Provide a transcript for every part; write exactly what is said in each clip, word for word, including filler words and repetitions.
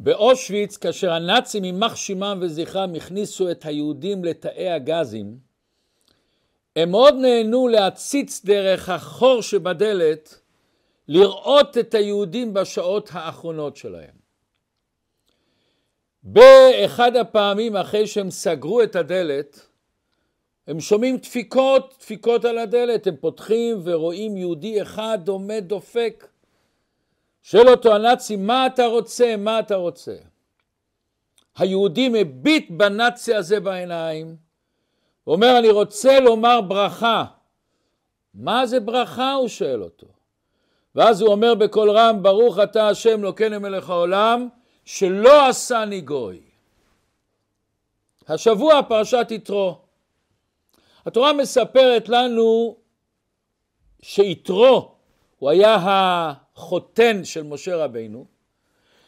באושוויץ, כאשר הנאצים יימח שמם וזכרם הכניסו את היהודים לתאי הגזים, הם מאוד נהנו להציץ דרך החור שבדלת, לראות את היהודים בשעות האחרונות שלהם. באחד הפעמים אחרי שהם סגרו את הדלת, הם שומעים דפיקות, דפיקות על הדלת, הם פותחים ורואים יהודי אחד עומד דופק. שואל אותו הנאצי, מה אתה רוצה, מה אתה רוצה? היהודי מביט בנאצי הזה בעיניים, ואומר, אני רוצה לומר ברכה. מה זה ברכה? הוא שואל אותו. ואז הוא אומר בקול רם, ברוך אתה השם אלוקינו מלך העולם, שלא עשני גוי. השבוע פרשת יתרו. התורה מספרת לנו שיתרו, הוא היה החותן של משה רבינו,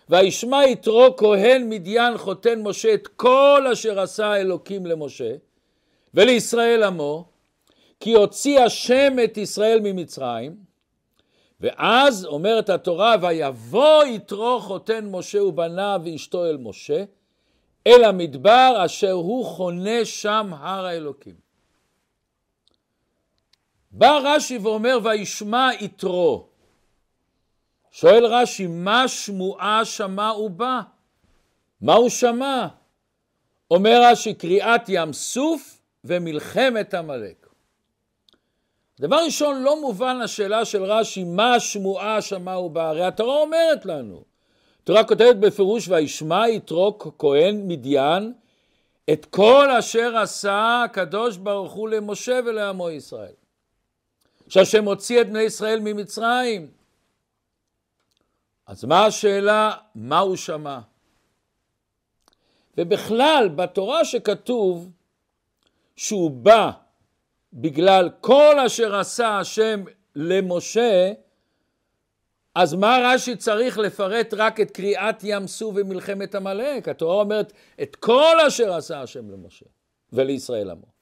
וישמע יתרו כהן מדיין חותן משה את כל אשר עשה אלוקים למשה ולישראל עמו, כי הוציא השם את ישראל ממצרים. ואז אומרת התורה, ויבוא יתרו חותן משה ובניו ואשתו אל משה, אל המדבר אשר הוא חונה שם הר האלוקים. בא רש"י ואומר, וישמע יתרו. שואל רש"י, מה שמועה שמע ובא? מה הוא שמע? אומר רש"י, קריאת ים סוף ומלחמת עמלק. דבר ראשון, לא מובן השאלה של רש"י, מה השמועה שמע ובא? הרי התורה אומרת לנו. התורה כותבת בפירוש, וישמע יתרו כהן מדיין את כל אשר עשה הקדוש ברוך הוא למשה ולעמו ישראל. שהשם הוציא את בני ישראל ממצרים. אז מה השאלה? מה הוא שמע? ובכלל, בתורה שכתוב שהוא בא, בגלל כל אשר עשה השם למשה, אז מה רש"י צריך לפרט רק את קריאת ים סוף ומלחמת עמלק? התורה אומרת את כל אשר עשה השם למשה ולישראל עמו.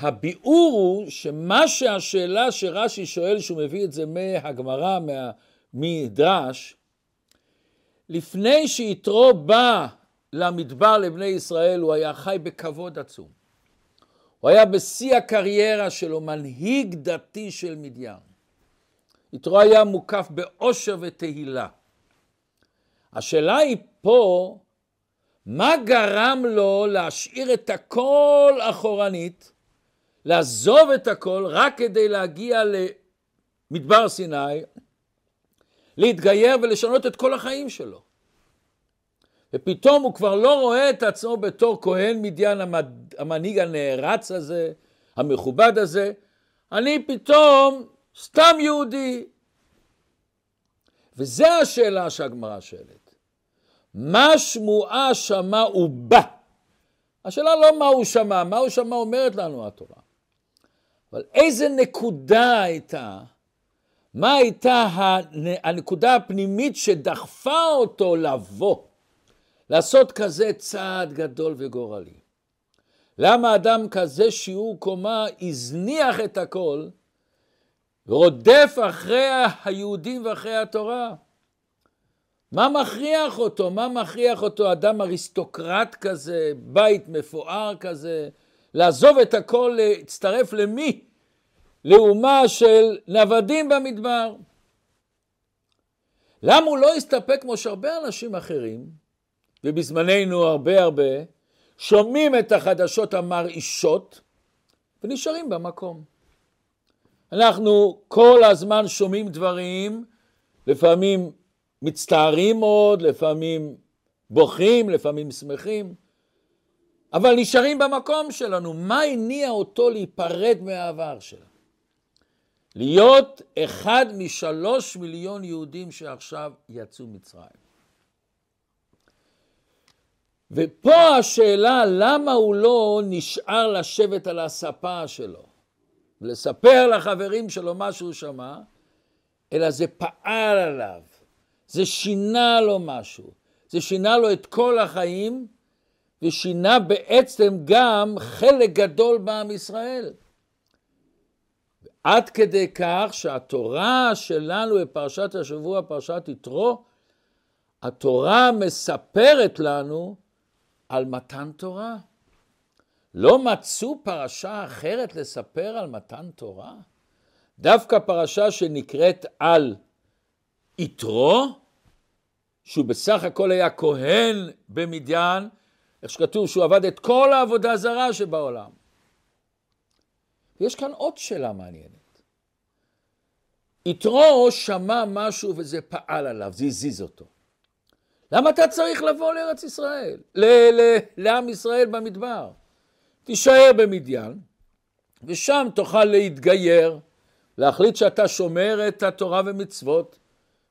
הביאור הוא שמה שהשאלה שרש"י שואל, שהוא מביא את זה מהגמרא, מהמדרש, לפני שיתרו בא למדבר לבני ישראל, הוא היה חי בכבוד עצום. הוא היה בשיא הקריירה שלו, מנהיג דתי של מדיין. יתרו היה מוקף באושר ותהילה. השאלה היא פה, מה גרם לו להשאיר את הכל אחורנית, לעזוב את הכל רק כדי להגיע למדבר סיני, להתגייר ולשנות את כל החיים שלו. ופתאום הוא כבר לא רואה את עצמו בתור כהן מדיין, המנהיג הנערץ הזה, המכובד הזה. אני פתאום סתם יהודי. וזו השאלה שהגמרא שואלת. מה שמועה שמע ובא? השאלה לא מה הוא שמע, מה הוא שמע אומרת לנו התורה. אבל איזה נקודה הייתה? מה הייתה הנקודה הפנימית שדחפה אותו לבוא? לעשות כזה צעד גדול וגורלי. למה אדם כזה שיעור קומה הזניח את הכל, רודף אחרי היהודים ואחרי התורה? מה מכריח אותו? מה מכריח אותו אדם אריסטוקרט כזה, בית מפואר כזה, לעזוב את הכל, להצטרף למי? לאומה של נוודים במדבר. למה הוא לא הסתפק כמו שהרבה אנשים אחרים, ובזמננו הרבה הרבה, שומעים את החדשות המרעישות, ונשארים במקום. אנחנו כל הזמן שומעים דברים, לפעמים מצטערים מאוד, לפעמים בוכים, לפעמים שמחים, אבל נשארים במקום שלנו. מה הניע אותו להיפרד מהעבר שלנו? להיות אחד משלוש מיליון יהודים שעכשיו יצאו מצרים. ופה השאלה, למה הוא לא נשאר לשבת על הספה שלו, ולספר לחברים שלו מה שהוא שמע, אלא זה פעל עליו, זה שינה לו משהו, זה שינה לו את כל החיים, ושינה בעצם גם חלק גדול בעם ישראל. עד כדי כך שהתורה שלנו בפרשת השבוע, פרשת יתרו, התורה מספרת לנו על מתן תורה. לא מצאו פרשה אחרת לספר על מתן תורה? דווקא פרשה שנקראת על יתרו, שהוא בסך הכל היה כהן במדיין, איך שכתוב שהוא עבד את כל העבודה הזרה שבעולם. ויש כאן עוד שאלה מעניינת. יתרו שמע משהו וזה פעל עליו, זה הזיז אותו. למה אתה צריך לבוא לארץ ישראל, ל- ל- לעם ישראל במדבר? תישאר במדיין, ושם תוכל להתגייר, להחליט שאתה שומר את התורה ומצוות.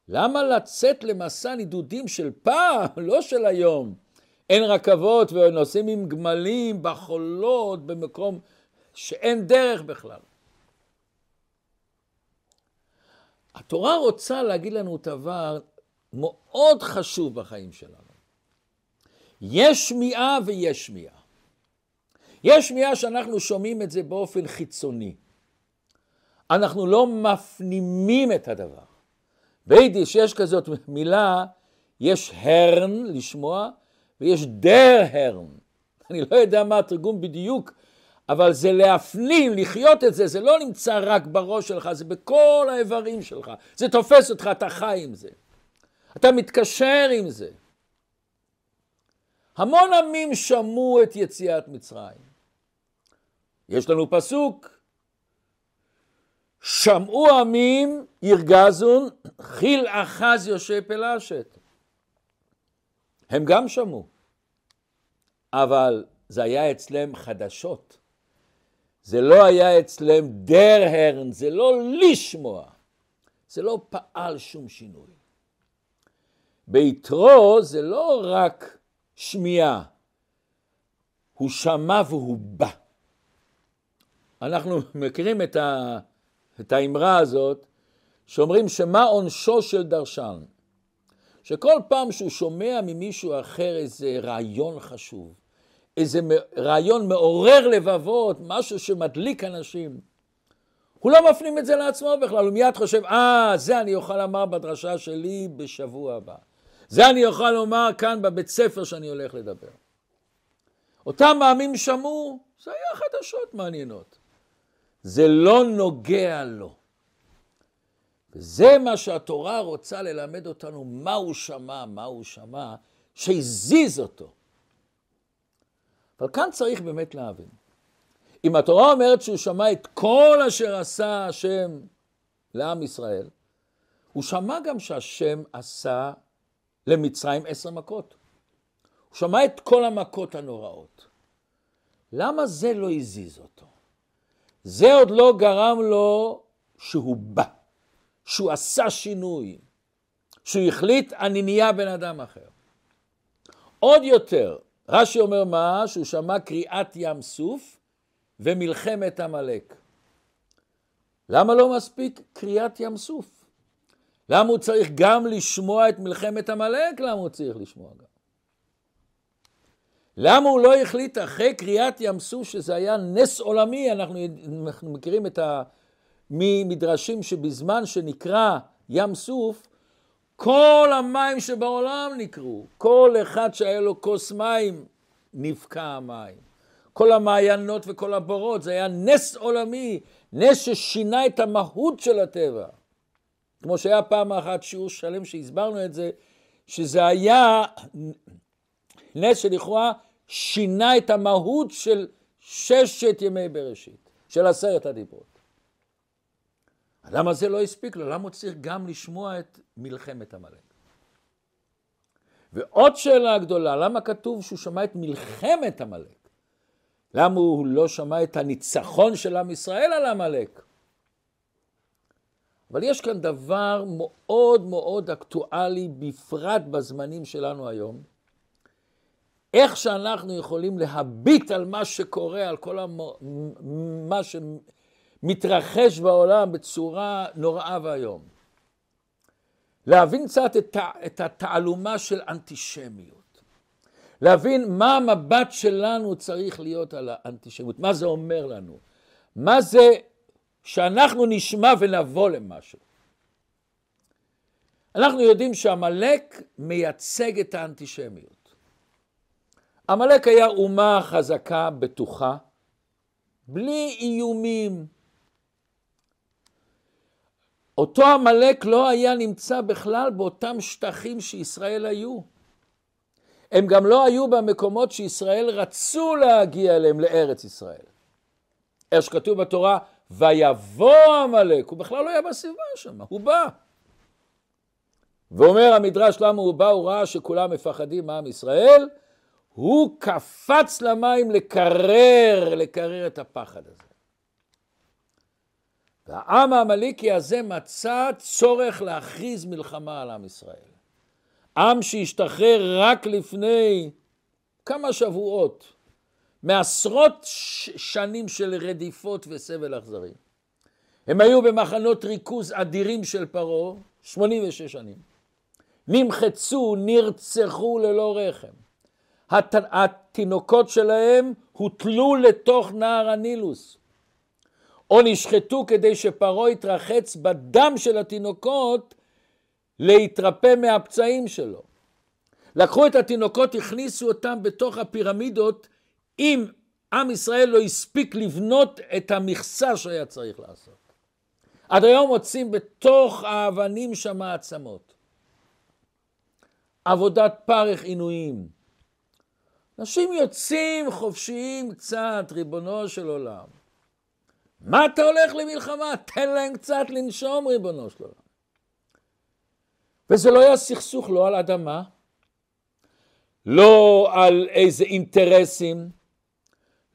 למה לצאת למסע נידודים של פעם, לא של היום? אין רכבות ונוסעים עם גמלים, בחולות, במקום שאין דרך בכלל. התורה רוצה להגיד לנו דבר מאוד חשוב בחיים שלנו. יש שמיעה ויש שמיעה. יש שמיעה שאנחנו שומעים את זה באופן חיצוני. אנחנו לא מפנימים את הדבר. ביידיש יש כזאת מילה, יש הרן לשמוע, ויש דר הרן. אני לא יודע מה התרגום בדיוק, אבל זה להפנים, לחיות את זה, זה לא נמצא רק בראש שלך, זה בכל האיברים שלך. זה תופס אותך, אתה חי עם זה. אתה מתקשר עם זה. המון עמים שמעו את יציאת מצרים. יש לנו פסוק, שמעו עמים ירגזון, חיל אחז יושב פלשת. הם גם שמעו, אבל זה היה אצלם חדשות. זה לא היה אצלם דר הרן, זה לא לשמוע. זה לא פעל שום שינוי. ביתרו זה לא רק שמיעה, הוא שמע והוא בא. אנחנו מכירים את ה... את האמרה הזאת, שאומרים שמה עונשו של דרשן? שכל פעם שהוא שומע ממישהו אחר איזה רעיון חשוב, איזה רעיון מעורר לבבות, משהו שמדליק אנשים, הוא לא מפנים את זה לעצמו בכלל, הוא מיד חושב, אה, זה אני אוכל לומר בדרשה שלי בשבוע הבא. זה אני אוכל לומר כאן בבית ספר שאני הולך לדבר. אותם העמים שמעו, זה היה חדשות מעניינות. זה לא נוגע לו. וזה מה שהתורה רוצה ללמד אותנו, מה הוא שמע, מה הוא שמע, שהזיז אותו. אבל כאן צריך באמת להבין. אם התורה אומרת שהוא שמע את כל אשר עשה השם לעם ישראל, הוא שמע גם שהשם עשה למצרים עשר מכות. הוא שמע את כל המכות הנוראות. למה זה לא הזיז אותו? זה עוד לא גרם לו שהוא בא, שהוא עשה שינוי, שהוא החליט אני נהיה בן אדם אחר. עוד יותר, רש"י אומר מה? שהוא שמע קריאת ים סוף ומלחמת עמלק. למה לא מספיק קריאת ים סוף? למה הוא צריך גם לשמוע את מלחמת עמלק? למה הוא צריך לשמוע גם? למה הוא לא החליט אחרי קריאת ים סוף שזה היה נס עולמי? אנחנו, אנחנו מכירים את המדרשים שבזמן שנקרא ים סוף, כל המים שבעולם נקראו. כל אחד שהיה לו כוס מים, נפקע המים. כל המעיינות וכל הבורות, זה היה נס עולמי, נס ששינה את המהות של הטבע. כמו שהיה פעם אחת שיעור שלם שהסברנו את זה, שזה היה נס שלכאורה שינה את המהות של ששת ימי בראשית, של עשרת הדיברות. למה זה לא הספיק לו? למה הוא צריך גם לשמוע את מלחמת עמלק? ועוד שאלה גדולה, למה כתוב שהוא שמע את מלחמת עמלק? למה הוא לא שמע את הניצחון של עם ישראל על עמלק? אבל יש כאן דבר מאוד מאוד אקטואלי, בפרט בזמנים שלנו היום, איך שאנחנו יכולים להביט על מה שקורה, על כל המ... מה שמתרחש בעולם בצורה נוראה והיום. להבין קצת את, את התעלומה של אנטישמיות. להבין מה המבט שלנו צריך להיות על האנטישמיות. מה זה אומר לנו? מה זה שאנחנו נשמע ונבוא למשהו? אנחנו יודעים שעמלק מייצג את האנטישמיות. עמלק היה אומה חזקה, בטוחה, בלי איומים. אותו עמלק לא היה נמצא בכלל באותם שטחים שישראל היו. הם גם לא היו במקומות שישראל רצו להגיע אליהם, לארץ ישראל. איך שכתוב בתורה, ויבוא עמלק, הוא בכלל לא היה בסביבה שם, הוא בא. ואומר המדרש למה הוא בא, הוא ראה שכולם מפחדים מעם ישראל, הוא קפץ למים לקרר, לקרר את הפחד הזה. והעם העמליקי הזה מצא צורך להכריז מלחמה על עם ישראל. עם שהשתחרר רק לפני כמה שבועות, מעשרות שנים של רדיפות וסבל אכזרי. הם היו במחנות ריכוז אדירים של פרעה, שמונים ושש שנים. נמחצו, נרצחו ללא רחם. הת... התינוקות שלהם הוטלו לתוך נהר הנילוס. או נשחטו כדי שפרעה יתרחץ בדם של התינוקות להתרפא מהפצעים שלו. לקחו את התינוקות, הכניסו אותם בתוך הפירמידות, אם עם ישראל לא הספיק לבנות את המכסה שהיה צריך לעשות. עד היום מוצאים בתוך האבנים שם העצמות. עבודת פרך עינויים. אנשים יוצאים חופשיים קצת, ריבונו של עולם. מה אתה הולך למלחמה? תן להם קצת לנשום, ריבונו של עולם. וזה לא היה סכסוך לא על אדמה, לא על איזה אינטרסים,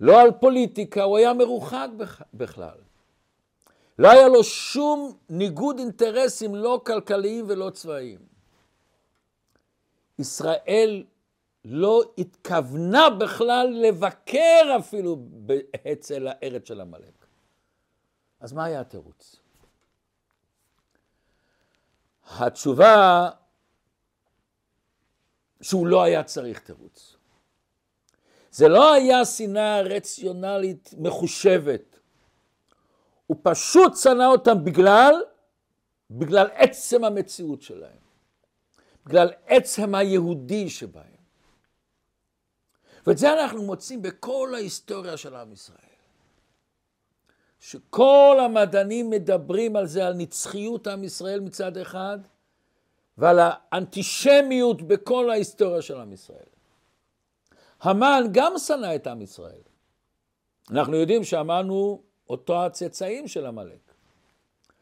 לא על פוליטיקה, הוא היה מרוחק בכלל. לא היה לו שום ניגוד אינטרסים, לא כלכליים ולא צבאיים. ישראל לא התכוונה בכלל לבקר אפילו אצל הארץ של עמלק. אז מה היה התירוץ? התשובה שהוא לא היה צריך תירוץ. זה לא היה שנאה רציונלית מחושבת. הוא פשוט שנא אותם בגלל, בגלל עצם המציאות שלהם. בגלל עצם היהודי שבהם. ואת זה אנחנו מוצאים בכל ההיסטוריה של עם ישראל. שכל המדענים מדברים על זה, על נצחיות עם ישראל מצד אחד, ועל האנטישמיות בכל ההיסטוריה של עם ישראל. המן גם שנא את עם ישראל. אנחנו יודעים שהמן הוא אותו הצאצאים של עמלק.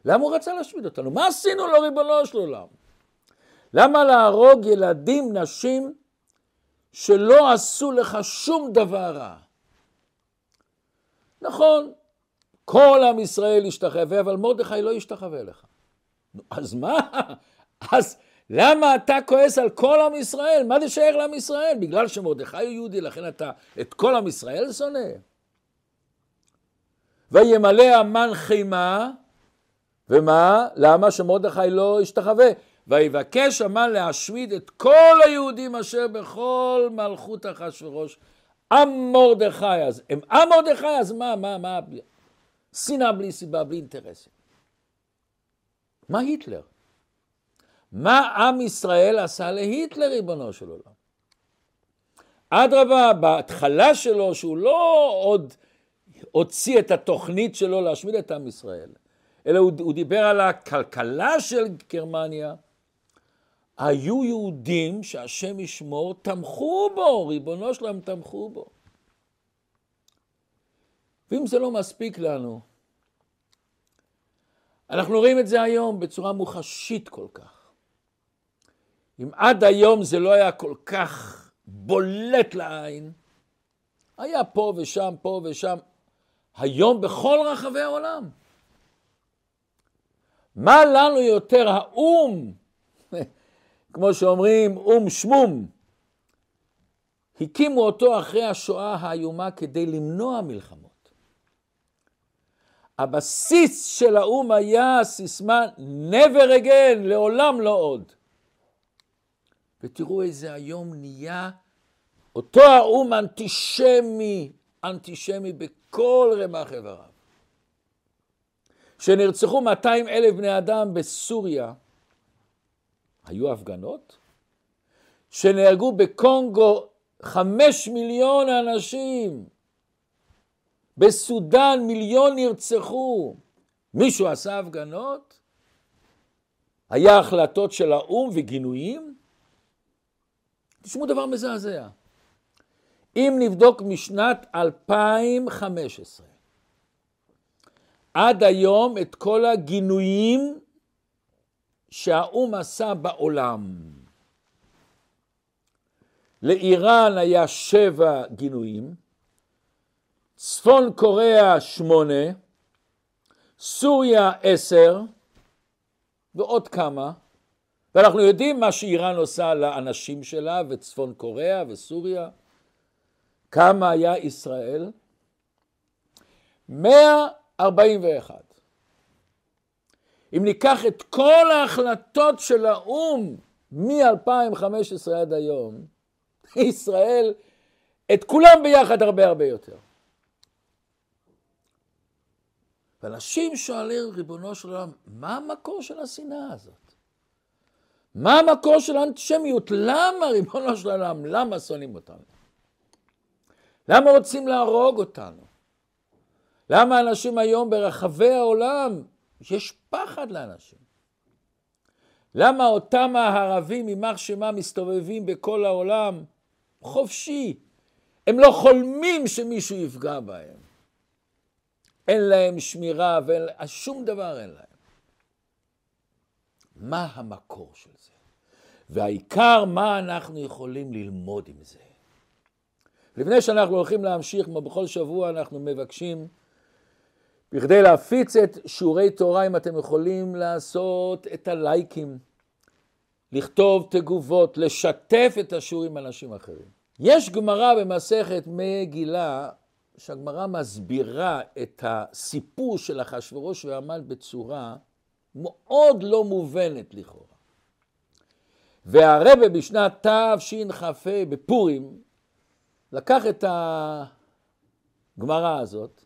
למה הוא רצה להשמיד אותנו? מה עשינו לו, ריבונו של עולם? למה להרוג ילדים, נשים, שלא עשו לך שום דבר רע? נכון, כל עם ישראל ישתחווה, אבל מרדכי לא ישתחווה לך. אז מה? אז למה אתה כועס על כל עם ישראל? מה זה שייך לעם ישראל? בגלל שמרדכי הוא יהודי, לכן אתה את כל עם ישראל שונא. וימלא המן חימה, ומה? למה שמרדכי לא ישתחווה? ויבקש המן להשמיד את כל היהודים אשר בכל מלכות אחשוורוש, עם מרדכי. אז הם עם מרדכי, אז מה? מה? מה? שנאה בלי סיבה, בלי אינטרסים. מה היטלר? מה עם ישראל עשה להיטלר, ריבונו של עולם? אדרבה, בהתחלה שלו, שהוא לא עוד הוציא את התוכנית שלו להשמיד את עם ישראל, אלא הוא, הוא דיבר על הכלכלה של גרמניה, היו יהודים שהשם ישמור, תמכו בו, ריבונו שלהם תמכו בו. ואם זה לא מספיק לנו, אנחנו רואים את זה היום בצורה מוחשית כל כך. אם עד היום זה לא היה כל כך בולט לעין, היה פה ושם, פה ושם, היום בכל רחבי העולם. מה לנו יותר האום, כמו שאומרים, אום שמום, הקימו אותו אחרי השואה האיומה כדי למנוע מלחמות. הבסיס של האום היה סיסמה never again, לעולם לא עוד. ותראו איזה היום נהיה אותו האום אנטישמי, אנטישמי בכל רמ"ח איבריו. שנרצחו מאתיים אלף בני אדם בסוריה, היו הפגנות שנהרגו בקונגו חמש מיליון אנשים, בסודן מיליון נרצחו. מישהו עשה הפגנות? היה החלטות של האום וגינויים? תשמעו דבר מזעזע. אם נבדוק משנת אלפיים וחמש עשרה, עד היום את כל הגינויים שהאום עשה בעולם. לאיראן היה שבע גינויים, צפון קוריאה שמונה, סוריה עשר, ועוד כמה. ואנחנו יודעים מה שאיראן עושה לאנשים שלה, וצפון קוריאה וסוריה. כמה היה ישראל? מאה ארבעים ואחת. אם ניקח את כל ההחלטות של האום מ-אלפיים וחמש עשרה עד היום, ישראל, את כולם ביחד הרבה הרבה יותר. ואנשים שואלים, ריבונו של עולם, מה המקור של השנאה הזאת? מה המקור של האנטישמיות? למה, ריבונו של עולם, למה שונאים אותנו? למה רוצים להרוג אותנו? למה אנשים היום ברחבי העולם, יש פחד לאנשים? למה אותם הערבים, ממך שמה, מסתובבים בכל העולם חופשי? הם לא חולמים שמישהו יפגע בהם. אין להם שמירה, ואין... שום דבר אין להם. מה המקור של זה? והעיקר, מה אנחנו יכולים ללמוד עם זה? לפני שאנחנו הולכים להמשיך, כמו בכל שבוע, אנחנו מבקשים, בכדי להפיץ את שיעורי תורה, אם אתם יכולים לעשות את הלייקים, לכתוב תגובות, לשתף את השיעורים עם אנשים אחרים. יש גמרא במסכת מגילה, שהגמרא מסבירה את הסיפור של אחשוורוש והמן בצורה מאוד לא מובנת לכאורה. והרבי בשנת תשכ"ח בפורים, לקח את הגמרא הזאת,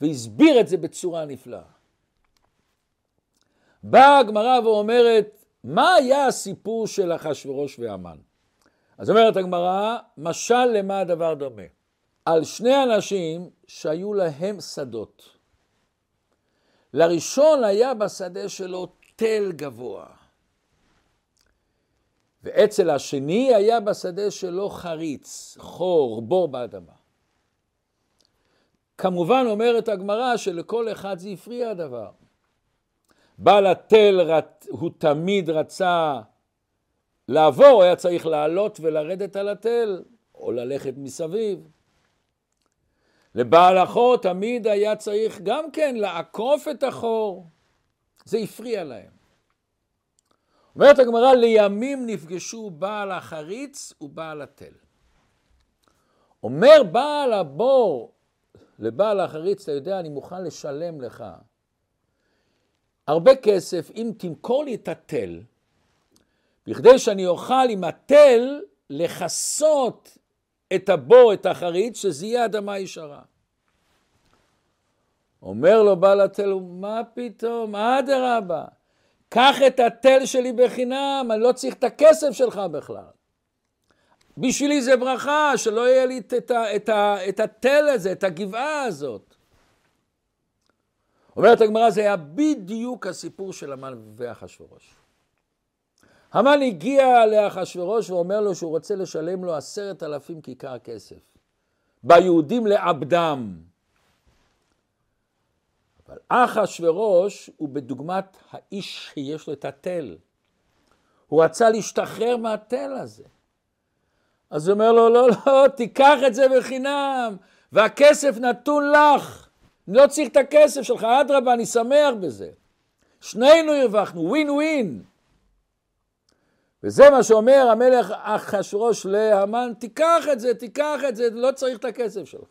והסביר את זה בצורה נפלאה. באה הגמרא ואומרת, מה היה הסיפור של אחשוורוש והמן? אז אומרת הגמרא, משל למה הדבר דומה? על שני אנשים שהיו להם שדות. לראשון היה בשדה שלו תל גבוה, ואצל השני היה בשדה שלו חריץ, חור, בור באדמה. כמובן אומרת הגמרא שלכל אחד זה הפריע הדבר. בעל התל הוא תמיד רצה לעבור, היה צריך לעלות ולרדת על התל, או ללכת מסביב. לבעל החור תמיד היה צריך גם כן לעקוף את החור. זה הפריע להם. אומרת הגמרא, לימים נפגשו בעל החריץ ובעל התל. אומר בעל הבור לבעל החריץ, אתה יודע, אני מוכן לשלם לך הרבה כסף, אם תמכור לי את התל, בכדי שאני אוכל עם התל לחסות את הבור, את החריץ, שזה יהיה אדמה ישרה. אומר לו בעל התל, מה פתאום, אדרבה, קח את התל שלי בחינם, אני לא צריך את הכסף שלך בכלל. בשבילי זה ברכה, שלא יהיה לי את, ה, את, ה, את התל הזה, את הגבעה הזאת. אומרת הגמרא, זה היה בדיוק הסיפור של המן ואחשוורוש. המן הגיע לאחשוורוש ואומר לו שהוא רוצה לשלם לו עשרת אלפים כיכר כסף. ביהודים לעבדם. אבל אחשוורוש הוא בדוגמת האיש שיש לו את התל. הוא רצה להשתחרר מהתל הזה. אז הוא אומר לו, לא, לא, תיקח את זה בחינם, והכסף נתון לך. אני לא צריך את הכסף שלך, אדרבה, אני שמח בזה. שנינו הרווחנו, ווין ווין. וזה מה שאומר המלך אחשוורוש להמן, תיקח את זה, תיקח את זה, לא צריך את הכסף שלך.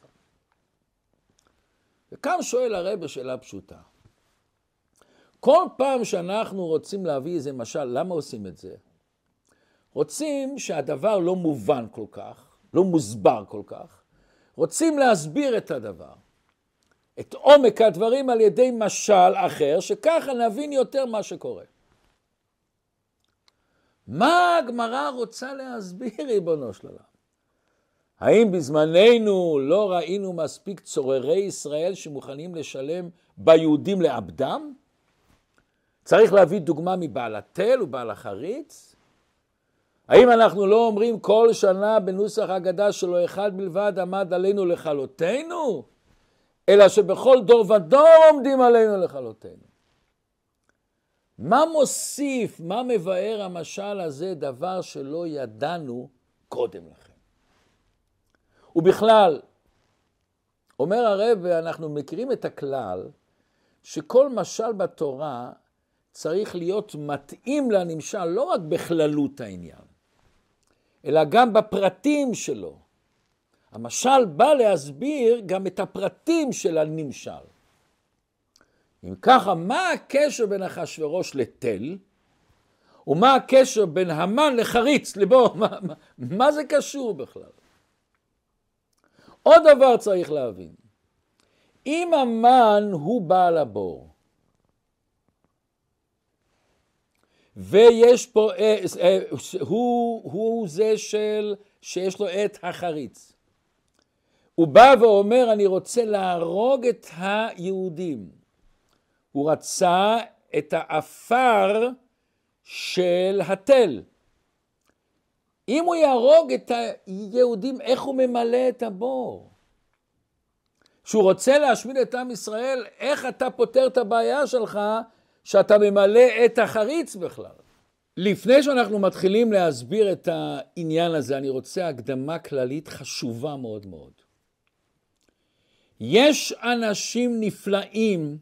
וכאן שואל הרב שאלה פשוטה. כל פעם שאנחנו רוצים להביא איזה משל, למה עושים את זה? רוצים שהדבר לא מובן כל כך, לא מוסבר כל כך. רוצים להסביר את הדבר, את עומק הדברים על ידי משל אחר, שככה נבין יותר מה שקורה. מה הגמרא רוצה להסביר, ריבונו של עולם? האם בזמננו לא ראינו מספיק צוררי ישראל שמוכנים לשלם ביהודים לעבדם? צריך להביא דוגמה מבעל התל ובעל החריץ? האם אנחנו לא אומרים כל שנה בנוסח ההגדה שלו אחד בלבד עמד עלינו לכלותנו? אלא שבכל דור ודור עומדים עלינו לכלותנו. מה מוסיף, מה מבאר המשל הזה דבר שלא ידענו קודם לכם? ובכלל, אומר הרב, אנחנו מכירים את הכלל שכל משל בתורה צריך להיות מתאים לנמשל לא רק בכללות העניין, אלא גם בפרטים שלו. המשל בא להסביר גם את הפרטים של הנמשל. אם ככה, מה הקשר בין אחשוורוש לתל? ומה הקשר בין המן לחריץ? לבוא, מה, מה, מה זה קשור בכלל? עוד דבר צריך להבין. אם המן הוא בעל הבור, ויש פה, אה, אה, הוא, הוא זה של, שיש לו את החריץ. הוא בא ואומר, אני רוצה להרוג את היהודים. הוא רצה את האפר של התל. אם הוא יהרוג את היהודים, איך הוא ממלא את הבור? כשהוא רוצה להשמיד את עם ישראל, איך אתה פותר את הבעיה שלך, שאתה ממלא את החריץ בכלל? לפני שאנחנו מתחילים להסביר את העניין הזה, אני רוצה הקדמה כללית חשובה מאוד מאוד. יש אנשים נפלאים,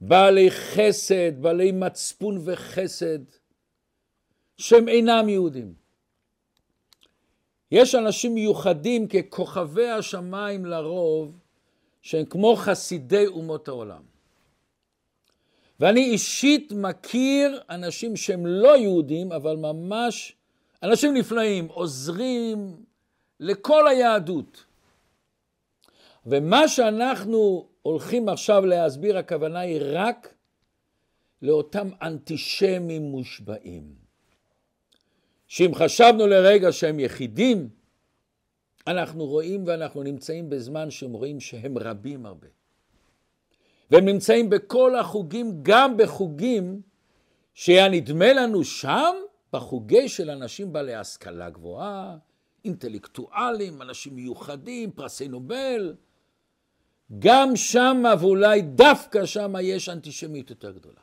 בעלי חסד, בעלי מצפון וחסד, שהם אינם יהודים. יש אנשים מיוחדים ככוכבי השמיים לרוב, שהם כמו חסידי אומות העולם. ואני אישית מכיר אנשים שהם לא יהודים, אבל ממש אנשים נפלאים, עוזרים לכל היהדות. ומה שאנחנו הולכים עכשיו להסביר, הכוונה היא רק לאותם אנטישמים מושבעים. שאם חשבנו לרגע שהם יחידים, אנחנו רואים ואנחנו נמצאים בזמן שהם רואים שהם רבים הרבה. והם נמצאים בכל החוגים, גם בחוגים שהיה נדמה לנו שם, בחוגי של אנשים בעלי השכלה גבוהה, אינטלקטואלים, אנשים מיוחדים, פרסי נובל. גם שם, ואולי דווקא שם, יש אנטישמיות יותר גדולה.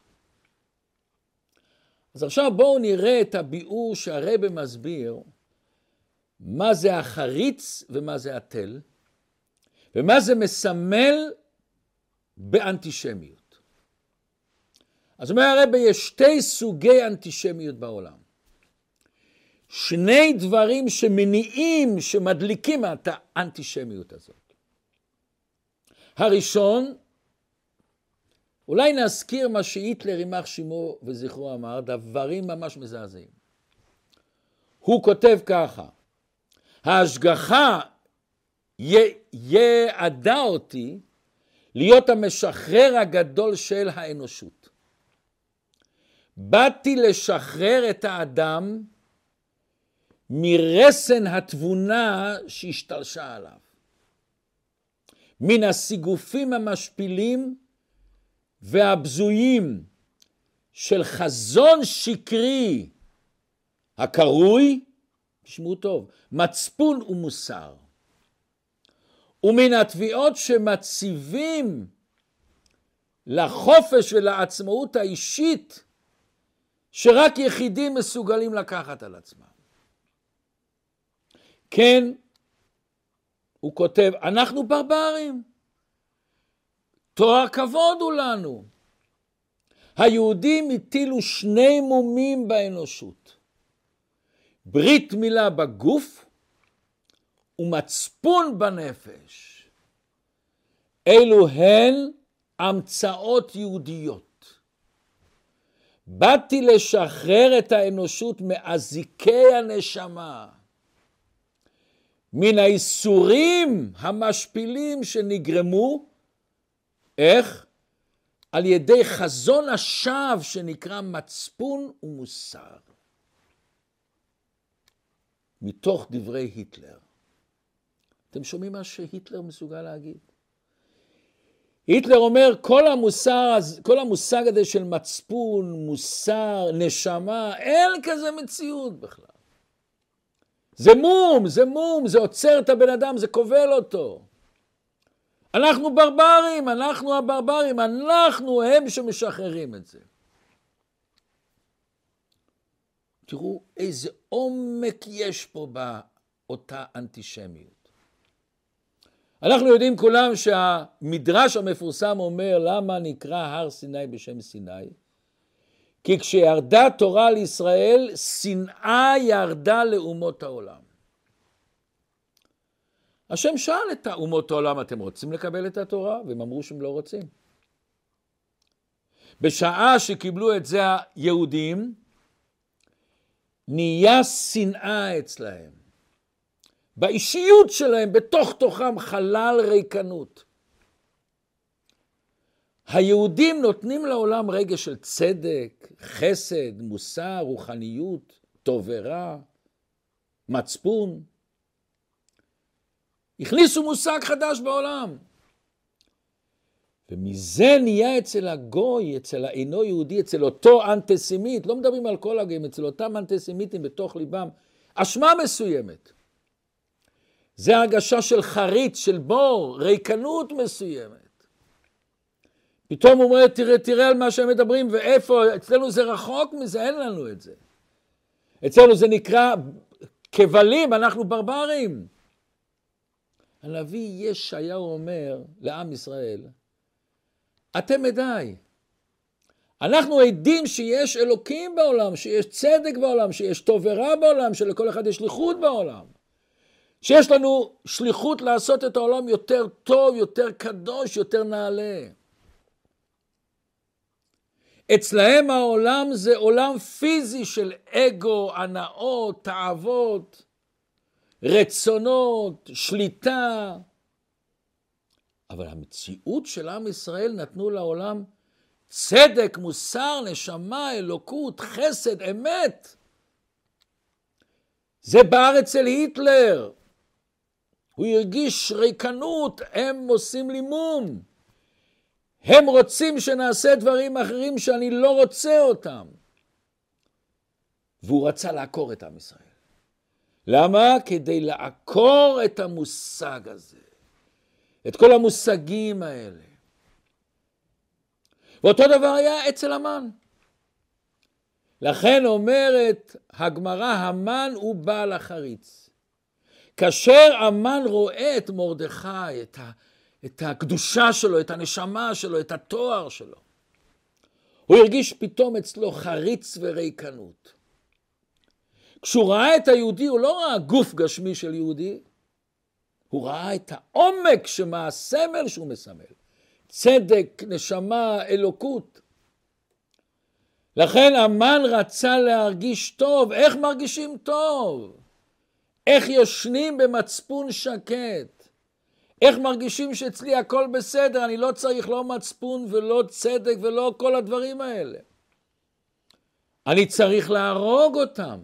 אז עכשיו בואו נראה את הביאור שהרב מסביר, מה זה החריץ ומה זה התל, ומה זה מסמל באנטישמיות. אז אומר הרב, יש שתי סוגי אנטישמיות בעולם. שני דברים שמניעים, שמדליקים את האנטישמיות הזאת. הראשון, אולי נזכיר מה שהיטלר יימח שמו וזכרו אמר, דברים ממש מזעזעים. הוא כותב ככה, ההשגחה יעדה אותי להיות המשחרר הגדול של האנושות. באתי לשחרר את האדם מרסן התבונה שהשתלשה עליו. מן הסיגופים המשפילים והבזויים של חזון שקרי הקרוי, תשמעו טוב, מצפון ומוסר. ומן התביעות שמציבים לחופש ולעצמאות האישית שרק יחידים מסוגלים לקחת על עצמם. כן, הוא כותב, אנחנו ברברים. תואר כבוד הוא לנו. היהודים הטילו שני מומים באנושות. ברית מילה בגוף ומצפון בנפש. אלו הן המצאות יהודיות. באתי לשחרר את האנושות מאזיקי הנשמה. מן האיסורים המשפילים שנגרמו, איך? על ידי חזון השווא שנקרא מצפון ומוסר. מתוך דברי היטלר. אתם שומעים מה שהיטלר מסוגל להגיד? היטלר אומר, כל המוסר, כל המושג הזה של מצפון, מוסר, נשמה, אין כזה מציאות בכלל. זה מום, זה מום, זה עוצר את הבן אדם, זה כובל אותו. אנחנו ברברים, אנחנו הברברים, אנחנו הם שמשחררים את זה. תראו איזה עומק יש פה באותה אנטישמיות. אנחנו יודעים כולם שהמדרש המפורסם אומר למה נקרא הר סיני בשם סיני. כי כשירדה תורה לישראל, שנאה ירדה לאומות העולם. השם שאל את האומות העולם, אתם רוצים לקבל את התורה? והם אמרו שהם לא רוצים. בשעה שקיבלו את זה היהודים, נהיה שנאה אצלהם. באישיות שלהם, בתוך תוכם, חלל ריקנות. היהודים נותנים לעולם רגש של צדק, חסד, מוסר, רוחניות, טוב ורע, מצפון. הכניסו מושג חדש בעולם. ומזה נהיה אצל הגוי, אצל האינו יהודי, אצל אותו אנטסימית, לא מדברים על כל הגויים, אצל אותם אנטסימיתים בתוך ליבם, אשמה מסוימת. זה הרגשה של חריץ, של בור, ריקנות מסוימת. פתאום הוא אומר, תראה, תראה על מה שהם מדברים, ואיפה, אצלנו זה רחוק מזה, אין לנו את זה. אצלנו זה נקרא כבלים, אנחנו ברברים. הנביא ישעיהו אומר לעם ישראל, אתם עדיי, אנחנו עדים שיש אלוקים בעולם, שיש צדק בעולם, שיש טוב ורע בעולם, שלכל אחד יש שליחות בעולם. שיש לנו שליחות לעשות את העולם יותר טוב, יותר קדוש, יותר נעלה. אצלהם העולם זה עולם פיזי של אגו, הנאות, תאוות, רצונות, שליטה. אבל המציאות של עם ישראל נתנו לעולם צדק, מוסר, נשמה, אלוקות, חסד, אמת. זה בער אצל היטלר. הוא הרגיש ריקנות, הם עושים לי מום. הם רוצים שנעשה דברים אחרים שאני לא רוצה אותם. והוא רצה לעקור את עם ישראל. למה? כדי לעקור את המושג הזה. את כל המושגים האלה. ואותו דבר היה אצל המן. לכן אומרת הגמרא, המן הוא בעל החריץ. כאשר המן רואה את מרדכי, את ה... את הקדושה שלו, את הנשמה שלו, את התואר שלו. הוא הרגיש פתאום אצלו חריץ וריקנות. כשהוא ראה את היהודי, הוא לא ראה גוף גשמי של יהודי, הוא ראה את העומק שמה הסמל שהוא מסמל. צדק, נשמה, אלוקות. לכן המן רצה להרגיש טוב. איך מרגישים טוב? איך ישנים במצפון שקט? איך מרגישים שאצלי הכל בסדר, אני לא צריך לא מצפון ולא צדק ולא כל הדברים האלה. אני צריך להרוג אותם.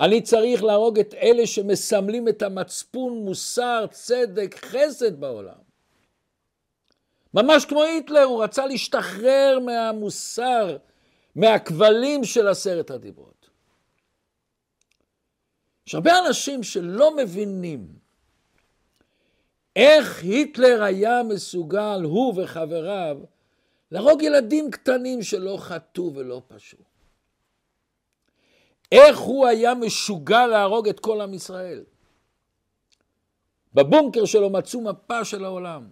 אני צריך להרוג את אלה שמסמלים את המצפון, מוסר, צדק, חסד בעולם. ממש כמו היטלר, הוא רצה להשתחרר מהמוסר, מהכבלים של עשרת הדיברות. יש הרבה אנשים שלא מבינים, איך היטלר היה מסוגל, הוא וחבריו, להרוג ילדים קטנים שלא חטאו ולא פשעו? איך הוא היה משוגל להרוג את כל עם ישראל? בבונקר שלו מצאו מפה של העולם.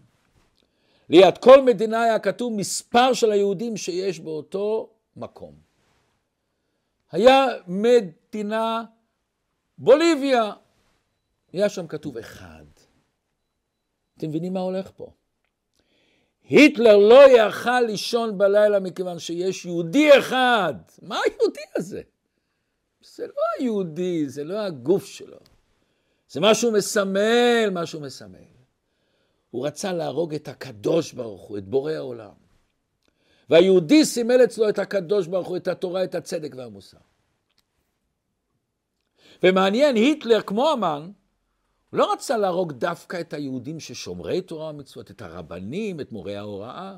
ליד כל מדינה היה כתוב מספר של היהודים שיש באותו מקום. היה מדינה בוליביה, היה שם כתוב אחד. אתם מבינים מה הולך פה? היטלר לא יכל לישון בלילה מכיוון שיש יהודי אחד. מה היהודי הזה? זה לא היהודי, זה לא הגוף שלו. זה משהו מסמל, משהו מסמל. הוא רצה להרוג את הקדוש ברוך הוא, את בורא העולם. והיהודי סימל אצלו את הקדוש ברוך הוא, את התורה, את הצדק והמוסר. ומעניין, היטלר כמו אמן, לא רצה להרוג דווקא את היהודים ששומרי תורה ומצוות, את הרבנים, את מורי ההוראה.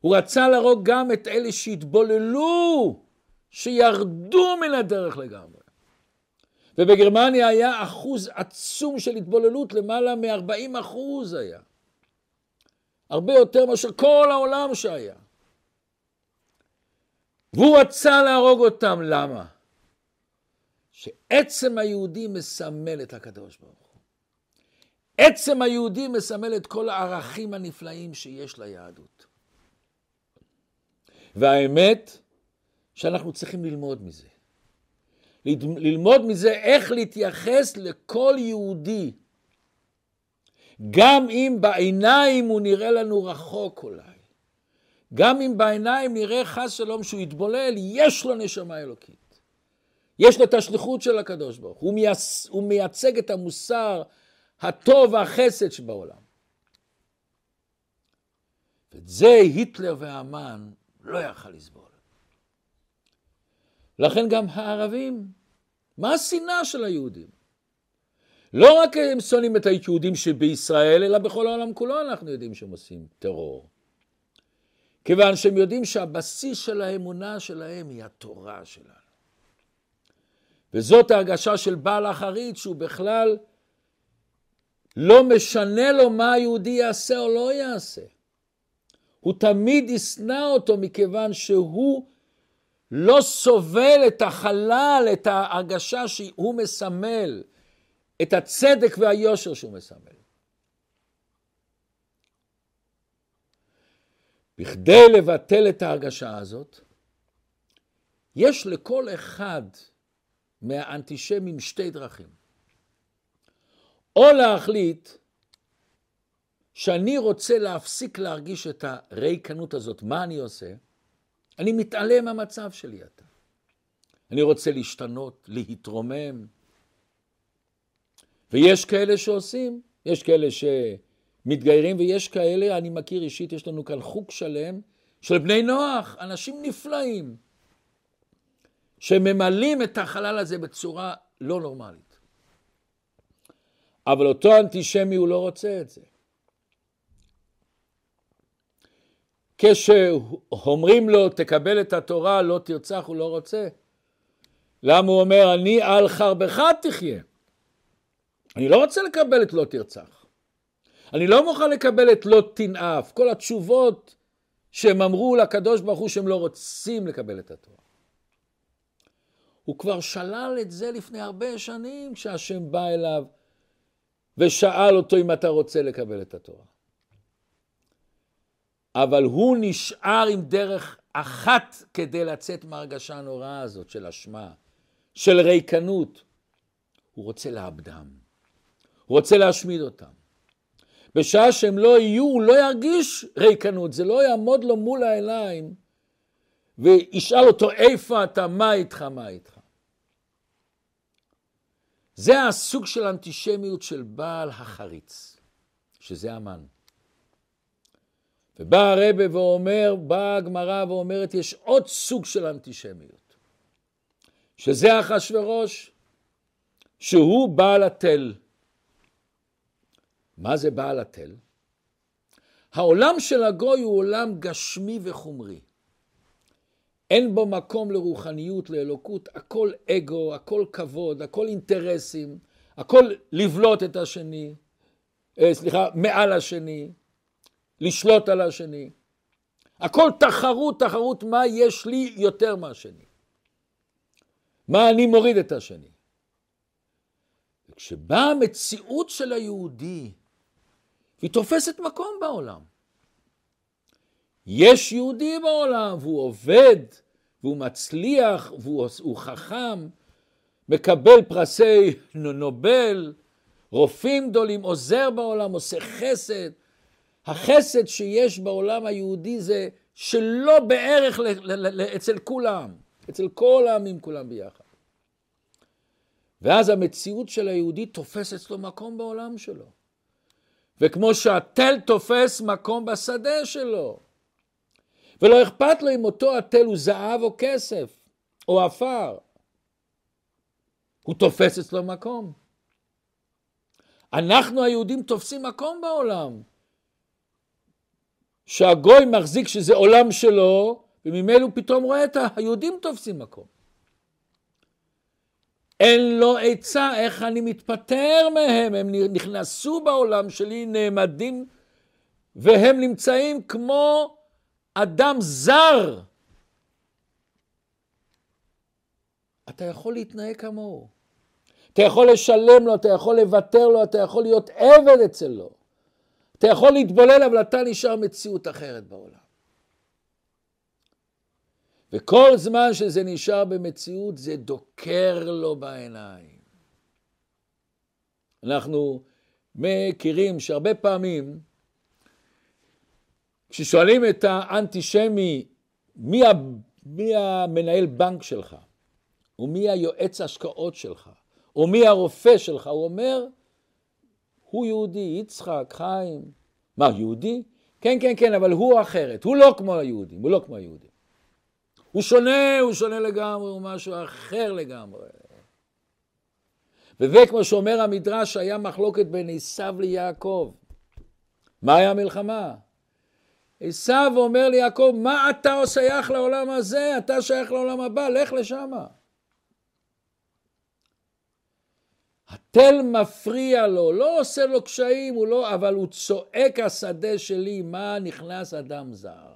הוא רצה להרוג גם את אלה שהתבוללו, שירדו מן הדרך לגמרי. ובגרמניה היה אחוז עצום של התבוללות, למעלה מ-ארבעים אחוז היה. הרבה יותר מאשר כל העולם שהיה. והוא רצה להרוג אותם, למה? שעצם היהודי מסמל את הקדוש ברוך הוא. עצם היהודי מסמל את כל הערכים הנפלאים שיש ליהדות. והאמת שאנחנו צריכים ללמוד מזה. ללמוד מזה איך להתייחס לכל יהודי. גם אם בעיניים הוא נראה לנו רחוק אולי. גם אם בעיניים נראה חס שלום שהוא יתבולל, יש לו נשמה אלוקית. יש לו את השליחות של הקדוש ברוך הוא, מייצ... הוא מייצג את המוסר הטוב והחסד שבעולם. ואת זה היטלר והאמן לא יכל לסבול. לכן גם הערבים, מה השנאה של היהודים? לא רק הם שונאים את היהודים שבישראל, אלא בכל העולם כולו אנחנו יודעים שהם עושים טרור. כיוון שהם יודעים שהבסיס של האמונה שלהם היא התורה שלנו. וזאת ההרגשה של בעל החרית, שהוא בכלל לא משנה לו מה היהודי יעשה או לא יעשה. הוא תמיד ישנא אותו מכיוון שהוא לא סובל את החלל, את ההרגשה שהוא מסמל, את הצדק והיושר שהוא מסמל. בכדי לבטל את ההרגשה הזאת, יש לכל אחד מהאנטישמים שתי דרכים. או להחליט שאני רוצה להפסיק להרגיש את הריקנות הזאת. מה אני עושה? אני מתעלם מהמצב שלי עתה. אני רוצה להשתנות, להתרומם. ויש כאלה שעושים, יש כאלה שמתגיירים, ויש כאלה, אני מכיר אישית, יש לנו כאן חוק שלם של בני נוח, אנשים נפלאים. שממלאים את החלל הזה בצורה לא נורמלית. אבל אותו אנטישמי הוא לא רוצה את זה. כשאומרים לו תקבל את התורה, לא תרצח, הוא לא רוצה. למה הוא אומר אני על חרבך תחיה? אני לא רוצה לקבל את לא תרצח. אני לא מוכן לקבל את לא תנאף. כל התשובות שהם אמרו לקדוש ברוך הוא שהם לא רוצים לקבל את התורה. הוא כבר שלל את זה לפני הרבה שנים כשהשם בא אליו ושאל אותו אם אתה רוצה לקבל את התורה. אבל הוא נשאר עם דרך אחת כדי לצאת מהרגשה הנוראה הזאת של אשמה, של ריקנות. הוא רוצה לאבדם. הוא רוצה להשמיד אותם. בשעה שהם לא יהיו, הוא לא ירגיש ריקנות. זה לא יעמוד לו מול העיניים. וישאל אותו איפה אתה, מה איתך, מה איתך. זה הסוג של אנטישמיות של בעל החריץ, שזה אמן. ובא הרבי ואומר, באה הגמרא ואומרת, יש עוד סוג של אנטישמיות, שזה אחשוורוש, שהוא בעל התל. מה זה בעל התל? העולם של הגוי הוא עולם גשמי וחומרי. אין בו מקום לרוחניות, לאלוקות, הכל אגו, הכל כבוד, הכל אינטרסים, הכל לבלוט את השני, סליחה, מעל השני, לשלוט על השני. הכל תחרות, תחרות מה יש לי יותר מהשני. מה אני מוריד את השני. וכשבאה המציאות של היהודי, היא תופסת מקום בעולם. יש יהודי בעולם, והוא עובד, והוא מצליח, והוא חכם, מקבל פרסי נובל, רופאים גדולים, עוזר בעולם, עושה חסד. החסד שיש בעולם היהודי זה שלא בערך אצל כולם, אצל כל העמים כולם ביחד. ואז המציאות של היהודי תופס אצלו מקום בעולם שלו. וכמו שהתל תופס מקום בשדה שלו. ולא אכפת לו אם אותו התל הוא זהב או כסף או עפר. הוא תופס אצלו מקום. אנחנו היהודים תופסים מקום בעולם. שהגוי מחזיק שזה עולם שלו, וממילא הוא פתאום רואה את היהודים תופסים מקום. אין לו עצה איך אני מתפטר מהם, הם נכנסו בעולם שלי, נעמדים, והם נמצאים כמו אדם זר. אתה יכול להתנהג כמוהו. אתה יכול לשלם לו, אתה יכול לוותר לו, אתה יכול להיות עבד אצלו. אתה יכול להתבולל, אבל אתה נשאר מציאות אחרת בעולם. וכל זמן שזה נשאר במציאות, זה דוקר לו בעיניים. אנחנו מכירים שהרבה פעמים, כששואלים את האנטישמי, מי, מי המנהל בנק שלך? ומי היועץ ההשקעות שלך? ומי הרופא שלך? הוא אומר, הוא יהודי, יצחק, חיים. מה, יהודי? כן, כן, כן, אבל הוא אחרת. הוא לא כמו היהודים, הוא לא כמו היהודים. הוא שונה, הוא שונה לגמרי, הוא משהו אחר לגמרי. וזה כמו שאומר המדרש, היה מחלוקת בין עשיו ליעקב. מה היה המלחמה? עשיו אומר ליעקב, מה אתה שייך לעולם הזה? אתה שייך לעולם הבא, לך לשם. התל מפריע לו, לא עושה לו קשיים, הוא לא, אבל הוא צועק השדה שלי, מה נכנס אדם זר.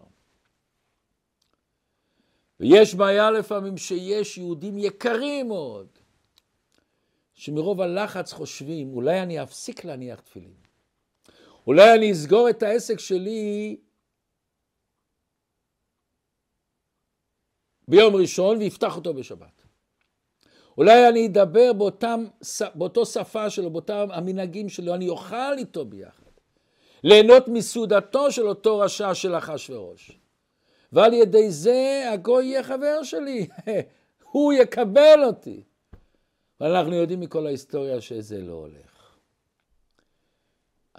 ויש בעיה לפעמים שיש יהודים יקרים מאוד, שמרוב הלחץ חושבים, אולי אני אפסיק להניח תפילין, אולי אני אסגור את העסק שלי ביום ראשון ויפתח אותו בשבת. אולי אני אדבר באותם, באותו שפה שלו, באותם המנהגים שלו, אני אוכל איתו ביחד. ליהנות מסעודתו של אותו רשע של אחשוורוש. ועל ידי זה הגוי יהיה חבר שלי, הוא יקבל אותי. ואנחנו יודעים מכל ההיסטוריה שזה לא הולך.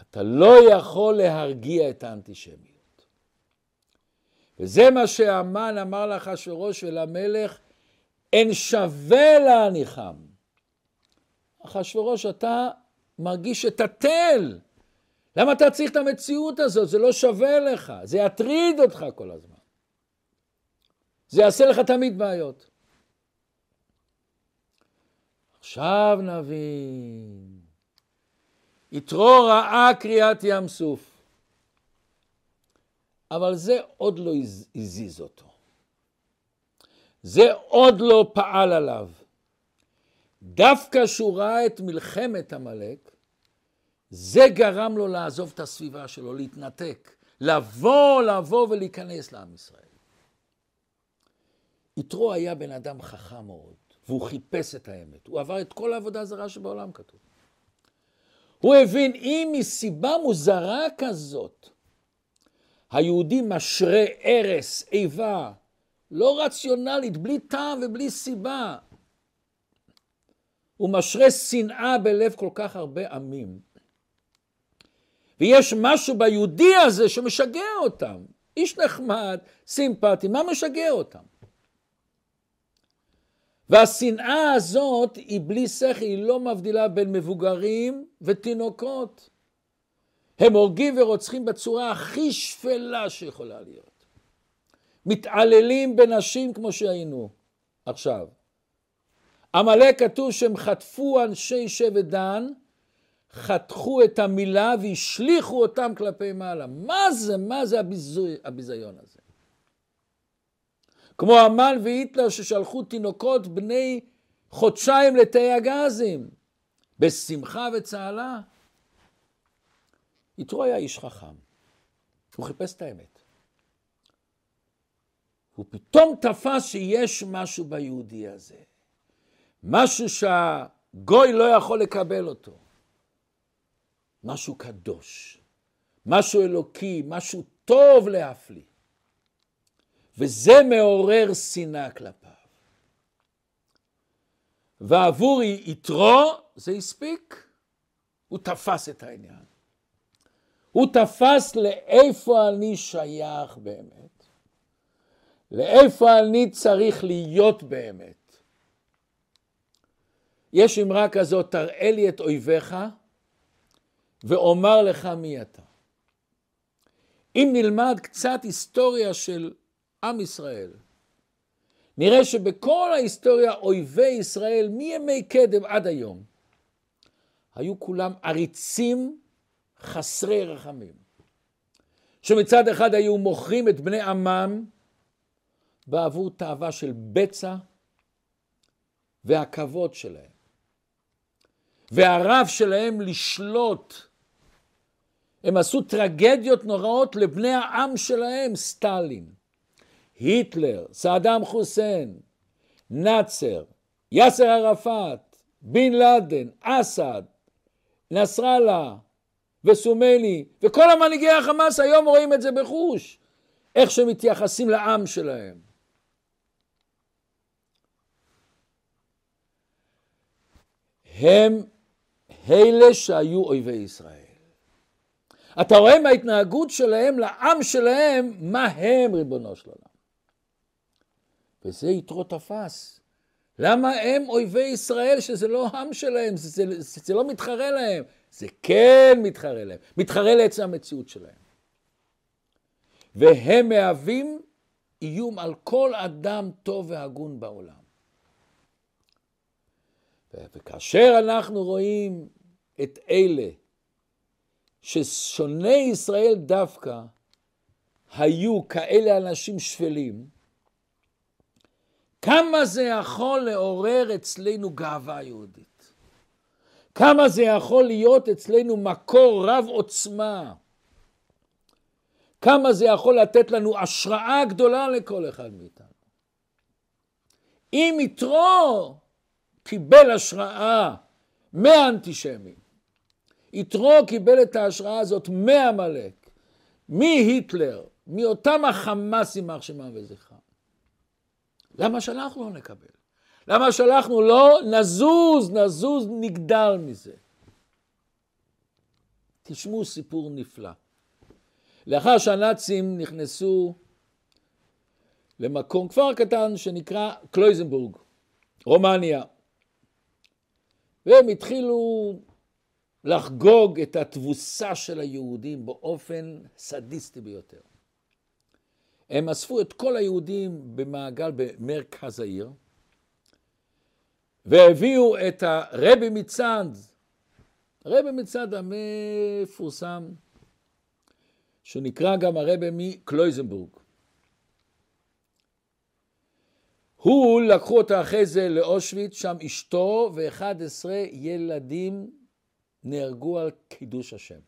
אתה לא יכול להרגיע את האנטישמיות. וזה מה שהמן אמר לאחשוורוש ולמלך, אין שווה להניחם. אחשוורוש, אתה מרגיש את התל. למה אתה צריך את המציאות הזאת? זה לא שווה לך, זה יטריד אותך כל הזמן. זה יעשה לך תמיד בעיות. עכשיו נבין. יתרו ראה קריאת ים סוף. אבל זה עוד לא הזיז אותו. זה עוד לא פעל עליו. דווקא שהוא ראה את מלחמת המלך, זה גרם לו לעזוב את הסביבה שלו, להתנתק, לבוא, לבוא ולהיכנס לעם ישראל. יתרו היה בן אדם חכם מאוד, והוא חיפש את האמת. הוא עבר את כל העבודה הזרה שבעולם כתוב. הוא הבין, אם מסיבה מוזרה כזאת, היהודי משרה ערס, איבה, לא רציונלית, בלי טעם ובלי סיבה. הוא משרה שנאה בלב כל כך הרבה עמים. ויש משהו ביהודי הזה שמשגע אותם. איש נחמד, סימפטי, מה משגע אותם? והשנאה הזאת היא בלי שכי, היא לא מבדילה בין מבוגרים ותינוקות. הם הורגים ורוצחים בצורה הכי שפלה שיכולה להיות. מתעללים בנשים כמו שהיינו עכשיו. המלא כתוב שהם חטפו אנשי שבט דן, חתכו את המילה והשליחו אותם כלפי מעלה. מה זה, מה זה הביזוי, הביזיון הזה? כמו המן והיטלר ששלחו תינוקות בני חודשיים לתאי הגזים, בשמחה וצהלה. יתרו היה איש חכם, הוא חיפש את האמת. הוא פתאום תפס שיש משהו ביהודי הזה. משהו שהגוי לא יכול לקבל אותו. משהו קדוש, משהו אלוקי, משהו טוב להפליא. וזה מעורר שנאה כלפיו. ועבור יתרו זה הספיק. הוא תפס את העניין. הוא תפס לאיפה אני שייך באמת. לאיפה אני צריך להיות באמת? יש אמרה כזאת, תראה לי את אויביך ואומר לך מי אתה. אם נלמד קצת היסטוריה של עם ישראל, נראה שבכל ההיסטוריה אויבי ישראל מימי קדם עד היום, היו כולם עריצים חסרי רחמים, שמצד אחד היו מוכרים את בני עמם בעבור תאווה של בצע והכבוד שלהם, והרב שלהם לשלוט. הם עשו טרגדיות נוראות לבני העם שלהם, סטלין, היטלר, סעדם חוסיין, נאצר, יאסר ערפאת, בן לאדן, אסד, נסראללה וסומיילי, וכל המנהיגי החמאס היום רואים את זה בחוש, איך שמתייחסים לעם שלהם. הם אלה שהיו אויבי ישראל. אתה רואה מההתנהגות שלהם לעם שלהם, מה הם, ריבונו של עולם. וזה יתרו תפס. למה הם אויבי ישראל שזה לא העם שלהם, זה, זה, זה לא מתחרה להם? זה כן מתחרה להם, מתחרה לעצם המציאות שלהם. והם מהווים איום על כל אדם טוב והגון בעולם. וכאשר אנחנו רואים את אלה ששונאי ישראל דווקא היו כאלה אנשים שפלים, כמה זה יכול לעורר אצלנו גאווה יהודית? כמה זה יכול להיות אצלנו מקור רב עוצמה? כמה זה יכול לתת לנו השראה גדולה לכל אחד מאיתנו? אם יתרו קיבל השראה מהאנטישמים, יתרו קיבל את ההשראה הזאת מהמלך, מהיטלר, מאותם החמאסים, יימח שמם וזכרם, למה שאנחנו לא נקבל? למה שאנחנו לא נזוז, נזוז, נגדל מזה? תשמעו סיפור נפלא. לאחר שהנאצים נכנסו למקום, כפר קטן שנקרא קלויזנבורג, רומניה, והם התחילו לחגוג את התבוסה של היהודים באופן סדיסטי ביותר. הם אספו את כל היהודים במעגל במרכז העיר, והביאו את הרבי מצד, הרבי מצד המפורסם, שנקרא גם הרבי מקלויזנבורג. הוא, לקחו אותה אחרי זה לאושוויץ, שם אשתו ו-אחד עשר ילדים נהרגו על קידוש השם.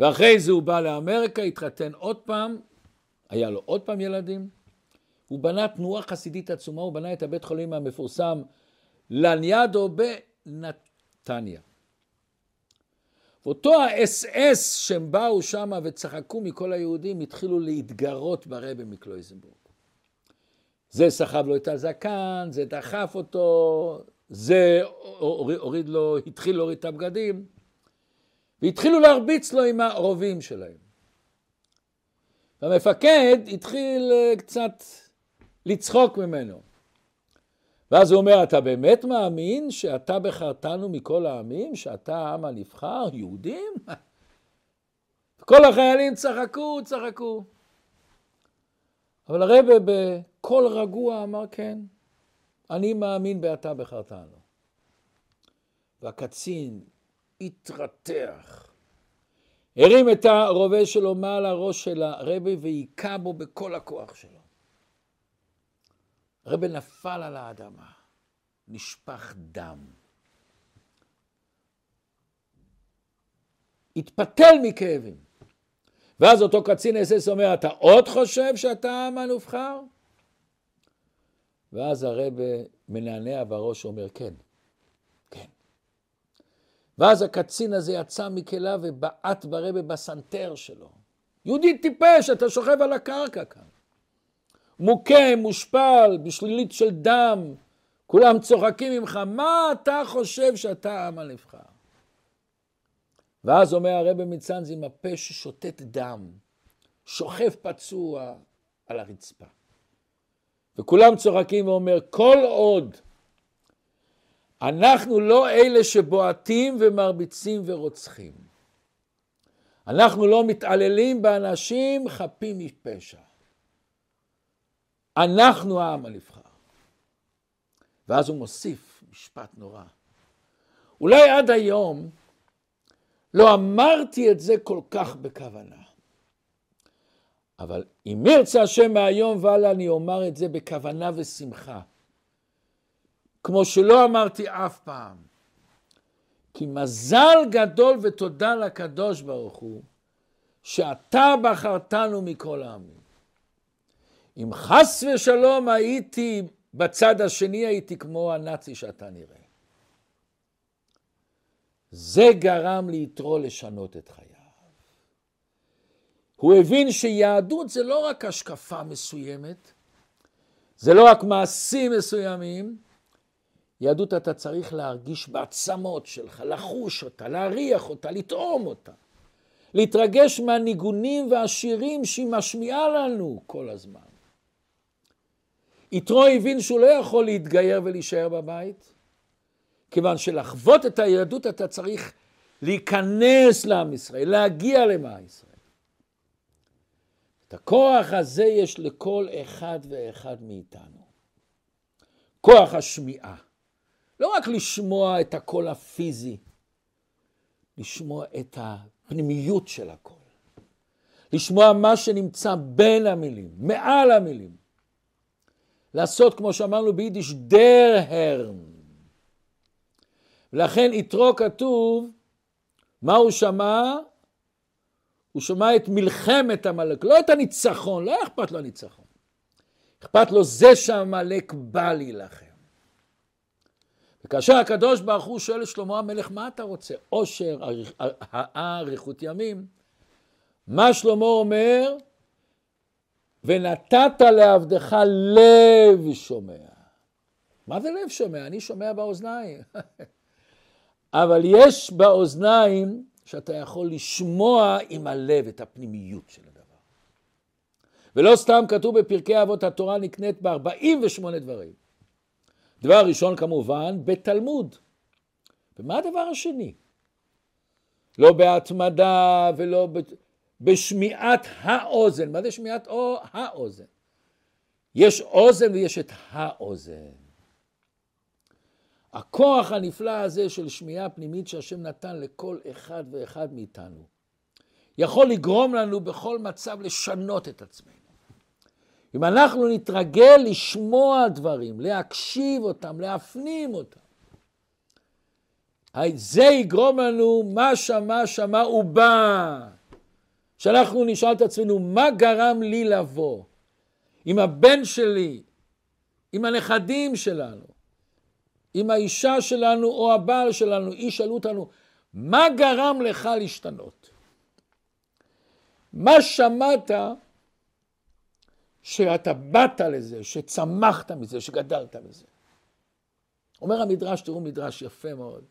ואחרי זה הוא בא לאמריקה, התחתן עוד פעם, היה לו עוד פעם ילדים, הוא בנה תנועה חסידית עצומה, הוא בנה את הבית חולים המפורסם לניאדו בנתניה. ואותו האס-אס שהם באו שם וצחקו מכל היהודים, התחילו להתגרות ברבי מקלויזנבורג. זה סחב לו את הזקן, זה דחף אותו, זה הוריד לו, התחיל להוריד את הבגדים, והתחילו להרביץ לו עם הרובים שלהם. והמפקד התחיל קצת לצחוק ממנו. ואז הוא אומר, אתה באמת מאמין שאתה בחרתנו מכל העמים, שאתה העם הנבחר, יהודים? כל החיילים צחקו, צחקו. אבל הרב בכל רגוע אמר, כן, אני מאמין באתה בחרתנו. והקצין התרתח, הרים את הרובה שלו מעל הראש של הרבי והיכה בו בכל הכוח שלו. הרבי נפל על האדמה, נשפך דם. התפתל מכאבים. ואז אותו קצין אס-אס אומר, אתה עוד חושב שאתה העם הנבחר? ואז הרבי מנענע בראש ואומר, כן. ואז הקצין הזה יצא מכלה ובעט ברבי בסנטר שלו. יהודי טיפש, אתה שוכב על הקרקע כאן. מוכה, מושפל, בשלילית של דם, כולם צוחקים ממך, מה אתה חושב שאתה העם הנבחר? ואז אומר הרבי מצאנז עם הפה ששוטט דם, שוכב פצוע על הרצפה. וכולם צוחקים ואומר, כל עוד אנחנו לא אלה שבועטים ומרביצים ורוצחים, אנחנו לא מתעללים באנשים חפים מפשע, אנחנו העם הנבחר. ואז הוא מוסיף משפט נורא, אולי עד היום לא אמרתי את זה כל כך בכוונה, אבל אם ירצה השם מהיום והלאה אני אומר את זה בכוונה ושמחה, כמו שלא אמרתי אף פעם. כי מזל גדול ותודה לקדוש ברוך הוא, שאתה בחרתנו מכל העמים. אם חס ושלום הייתי בצד השני, הייתי כמו הנאצי שאתה נראה. זה גרם ליתרו לשנות את חייו. הוא הבין שיהדות זה לא רק השקפה מסוימת, זה לא רק מעשים מסוימים, יהדות אתה צריך להרגיש בעצמות שלך, לחוש אותה, להריח אותה, לטעום אותה, להתרגש מהניגונים והשירים שהיא משמיעה לנו כל הזמן. יתרו הבין שהוא לא יכול להתגייר ולהישאר בבית, כיוון שלחוות את היהדות אתה צריך להיכנס לעם ישראל, להגיע לעם ישראל. את הכוח הזה יש לכל אחד ואחד מאיתנו. כוח השמיעה. לא רק לשמוע את הקול הפיזי, לשמוע את הפנימיות של הקול. לשמוע מה שנמצא בין המילים, מעל המילים. לעשות, כמו שאמרנו ביידיש, דר הרם. ולכן יתרו כתוב, מה הוא שמע? הוא שמע את מלחמת המלך, לא את הניצחון, לא אכפת לו הניצחון. אכפת לו זה שהמלך בא להילחם. וכאשר הקדוש ברוך הוא שואל את שלמה המלך, מה אתה רוצה? עושר, אריכות ימים. מה שלמה אומר? ונתת לעבדך לב שומע. מה זה לב שומע? אני שומע באוזניים. אבל יש באוזניים שאתה יכול לשמוע עם הלב את הפנימיות של הדבר. ולא סתם כתוב בפרקי אבות התורה נקנית ב-ארבעים ושמונה דברים. דבר ראשון כמובן בתלמוד. ומה הדבר השני? לא בהתמדה ולא ב... בשמיעת האוזן. מה זה שמיעת או... האוזן? יש אוזן ויש את האוזן. הכוח הנפלא הזה של שמיעה פנימית שהשם נתן לכל אחד ואחד מאיתנו, יכול לגרום לנו בכל מצב לשנות את עצמנו. אם אנחנו נתרגל לשמוע דברים, להקשיב אותם, להפנים אותם, זה יגרום לנו מה שמע, שמע ובא. שאנחנו נשאל את עצמנו, מה גרם לי לבוא? עם הבן שלי, עם הנכדים שלנו, אם האישה שלנו או הבעל שלנו, ישאלו אותנו, מה גרם לך להשתנות? מה שמעת שאתה באת לזה, שצמחת מזה, שגדלת מזה? אומר המדרש, תראו מדרש יפה מאוד.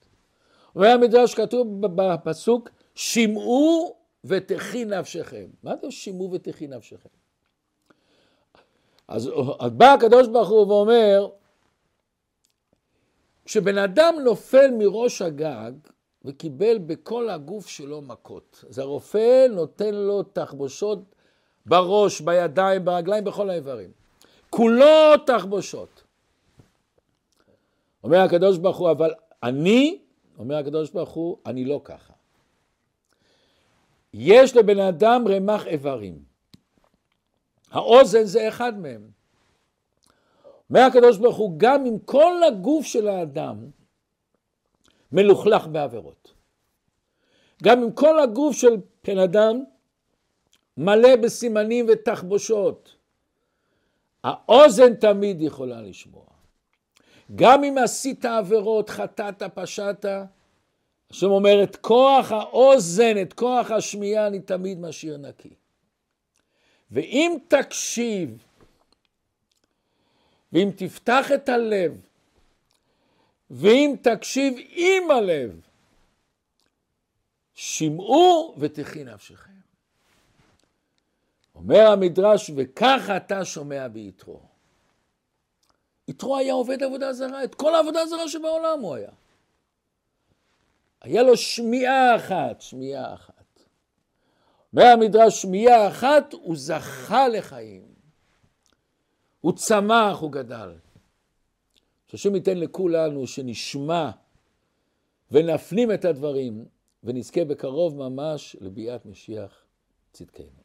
אומר המדרש, כתוב בפסוק, שמעו ותחי נפשכם. מה זה שמעו ותחי נפשכם? אז, אז בא הקדוש ברוך הוא ואומר, כשבן אדם נופל מראש הגג וקיבל בכל הגוף שלו מכות, אז הרופא נותן לו תחבושות בראש, בידיים, ברגליים, בכל האיברים. כולו תחבושות. אומר הקדוש ברוך הוא, אבל אני, אומר הקדוש ברוך הוא, אני לא ככה. יש לבן אדם רמ"ח איברים. האוזן זה אחד מהם. אומר הקדוש ברוך הוא, גם אם כל הגוף של האדם מלוכלך בעבירות, גם אם כל הגוף של בן אדם מלא בסימנים ותחבושות, האוזן תמיד יכולה לשמוע. גם אם עשית עבירות, חטאת, פשעת, השם אומר, את כוח האוזן, את כוח השמיעה, אני תמיד משאיר נקי. ואם תקשיב, ואם תפתח את הלב, ואם תקשיב עם הלב, שמעו ותחי נפשכם. אומר המדרש, וכך אתה שומע ביתרו. יתרו היה עובד עבודה זרה, את כל העבודה הזרה שבעולם הוא היה. היה לו שמיעה אחת, שמיעה אחת. מהמדרש שמיעה אחת הוא זכה לחיים. הוא צמח, הוא גדל. שהשם ייתן לכולנו שנשמע ונפנים את הדברים ונזכה בקרוב ממש לביאת משיח צדקנו.